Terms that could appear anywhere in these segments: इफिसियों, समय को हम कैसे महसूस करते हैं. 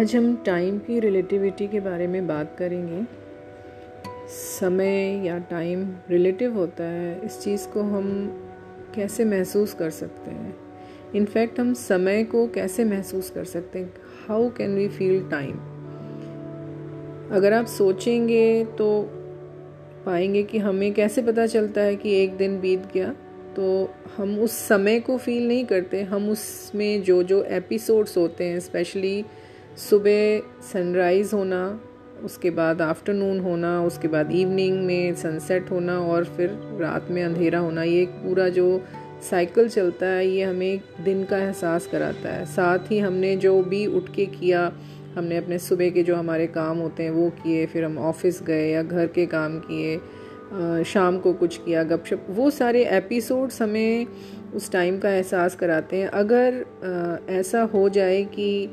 आज हम टाइम की रिलेटिविटी के बारे में बात करेंगे। समय या टाइम रिलेटिव होता है, इस चीज़ को हम कैसे महसूस कर सकते हैं। इनफैक्ट हम समय को कैसे महसूस कर सकते हैं, how can we feel time. अगर आप सोचेंगे तो पाएंगे कि हमें कैसे पता चलता है कि एक दिन बीत गया, तो हम उस समय को फील नहीं करते। हम उसमें जो एपिसोड्स होते हैं, स्पेशली सुबह सनराइज़ होना, उसके बाद आफ्टरनून होना, उसके बाद इवनिंग में सनसेट होना और फिर रात में अंधेरा होना, ये पूरा जो साइकिल चलता है ये हमें दिन का एहसास कराता है। साथ ही हमने जो भी उठ के किया, हमने अपने सुबह के जो हमारे काम होते हैं वो किए, फिर हम ऑफिस गए या घर के काम किए, शाम को कुछ किया गपशप, वो सारे एपिसोड्स हमें उस टाइम का एहसास कराते हैं। अगर ऐसा हो जाए कि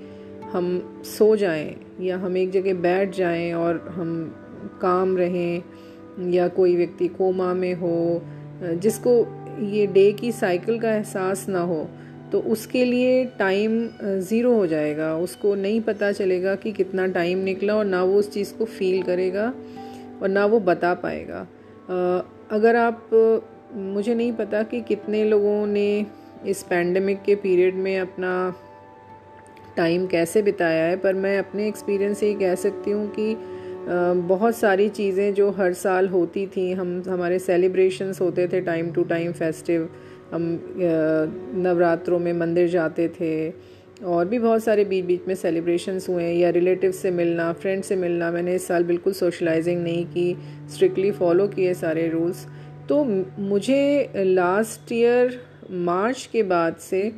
हम सो जाएं या हम एक जगह बैठ जाएं और हम काम रहें, या कोई व्यक्ति कोमा में हो जिसको ये डे की साइकिल का एहसास ना हो, तो उसके लिए टाइम ज़ीरो हो जाएगा। उसको नहीं पता चलेगा कि कितना टाइम निकला और ना वो उस चीज़ को फील करेगा और ना वो बता पाएगा। अगर आप, मुझे नहीं पता कि कितने लोगों ने इस पैंडमिक के पीरियड में अपना टाइम कैसे बिताया है, पर मैं अपने एक्सपीरियंस से ये कह सकती हूँ कि बहुत सारी चीज़ें जो हर साल होती थी, हमारे सेलिब्रेशंस होते थे टाइम टू टाइम फेस्टिव, हम नवरात्रों में मंदिर जाते थे और भी बहुत सारे बीच बीच में सेलिब्रेशंस हुए, या रिलेटिव से मिलना, फ्रेंड से मिलना। मैंने इस साल बिल्कुल सोशलाइजिंग नहीं की, स्ट्रिक्टली फॉलो किए सारे रूल्स। तो मुझे लास्ट ईयर मार्च के बाद से,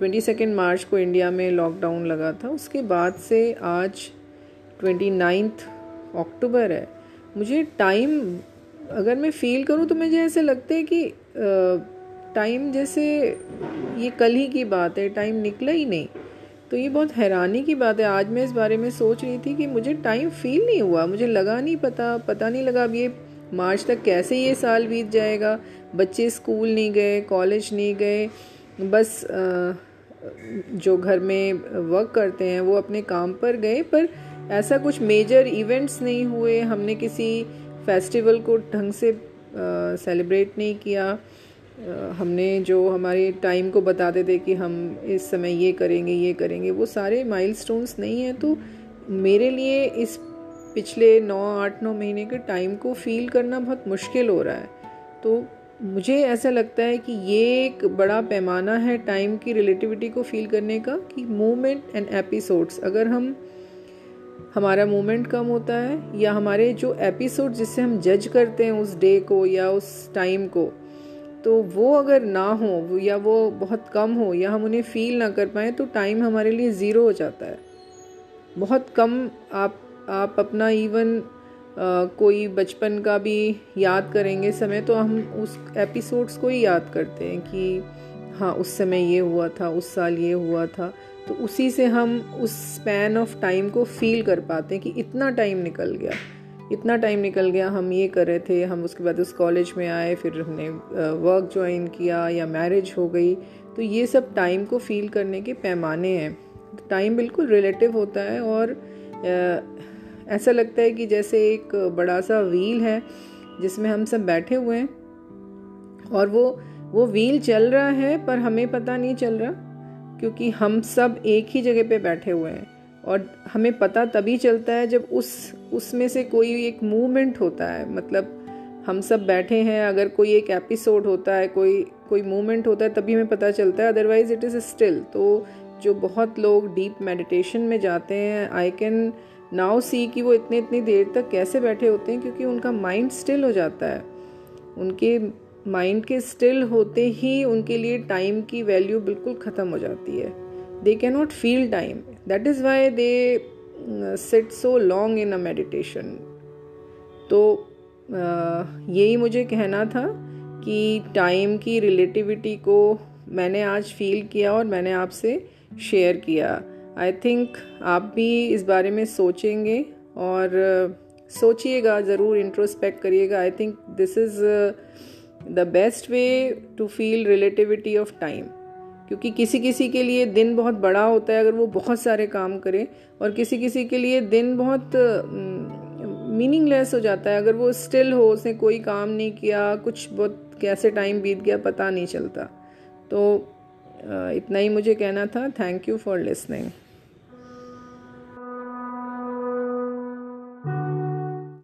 22 मार्च को इंडिया में लॉकडाउन लगा था, उसके बाद से आज 29 अक्टूबर है, मुझे टाइम अगर मैं फ़ील करूं तो मुझे ऐसे लगता है कि टाइम जैसे ये कल ही की बात है, टाइम निकला ही नहीं। तो ये बहुत हैरानी की बात है। आज मैं इस बारे में सोच रही थी कि मुझे टाइम फील नहीं हुआ, मुझे लगा नहीं, पता नहीं लगा अब ये मार्च तक कैसे ये साल बीत जाएगा। बच्चे स्कूल नहीं गए, कॉलेज नहीं गए, बस जो घर में वर्क करते हैं वो अपने काम पर गए, पर ऐसा कुछ मेजर इवेंट्स नहीं हुए। हमने किसी फेस्टिवल को ढंग से सेलिब्रेट नहीं किया। हमने जो हमारे टाइम को बताते थे कि हम इस समय ये करेंगे वो सारे माइलस्टोन्स नहीं हैं। तो मेरे लिए इस पिछले 8-9 महीने के टाइम को फील करना बहुत मुश्किल हो रहा है। तो मुझे ऐसा लगता है कि ये एक बड़ा पैमाना है टाइम की रिलेटिविटी को फील करने का, कि मूवमेंट एंड एपिसोड्स। अगर हमारा मूवमेंट कम होता है या हमारे जो एपिसोड जिससे हम जज करते हैं उस डे को या उस टाइम को, तो वो अगर ना हो या वो बहुत कम हो या हम उन्हें फील ना कर पाएँ, तो टाइम हमारे लिए ज़ीरो हो जाता है। बहुत कम आप अपना इवन कोई बचपन का भी याद करेंगे समय, तो हम उस एपिसोड्स को ही याद करते हैं कि हाँ उस समय ये हुआ था, उस साल ये हुआ था। तो उसी से हम उस स्पैन ऑफ टाइम को फील कर पाते हैं कि इतना टाइम निकल गया, हम ये कर रहे थे, हम उसके बाद उस कॉलेज में आए, फिर हमने वर्क ज्वाइन किया या मैरिज हो गई। तो ये सब टाइम को फील करने के पैमाने हैं। टाइम बिल्कुल रिलेटिव होता है और ऐसा लगता है कि जैसे एक बड़ा सा व्हील है जिसमें हम सब बैठे हुए हैं और वो व्हील चल रहा है पर हमें पता नहीं चल रहा, क्योंकि हम सब एक ही जगह पे बैठे हुए हैं। और हमें पता तभी चलता है जब उसमें से कोई एक मूवमेंट होता है। मतलब हम सब बैठे हैं, अगर कोई एक एपिसोड होता है, कोई मूवमेंट होता है, तभी हमें पता चलता है, अदरवाइज इट इज़ स्टिल। तो जो बहुत लोग डीप मेडिटेशन में जाते हैं, आई कैन नाउ सी कि वो इतनी देर तक कैसे बैठे होते हैं, क्योंकि उनका माइंड स्टिल हो जाता है। उनके माइंड के स्टिल होते ही उनके लिए टाइम की वैल्यू बिल्कुल ख़त्म हो जाती है। They can not feel time, that is why they sit so long in a meditation. तो यही मुझे कहना था कि टाइम की रिलेटिविटी को मैंने आज फील किया और मैंने आपसे शेयर किया। आई थिंक आप भी इस बारे में सोचेंगे और सोचिएगा, ज़रूर इंट्रोस्पेक्ट करिएगा। I think this is the best way to feel relativity of time. क्योंकि किसी किसी के लिए दिन बहुत बड़ा होता है अगर वो बहुत सारे काम करे, और किसी किसी के लिए दिन बहुत मीनिंगलेस हो जाता है अगर वो स्टिल हो, उसने कोई काम नहीं किया, कुछ बहुत कैसे टाइम बीत गया पता नहीं चलता। तो इतना ही मुझे कहना था। Thank you for listening.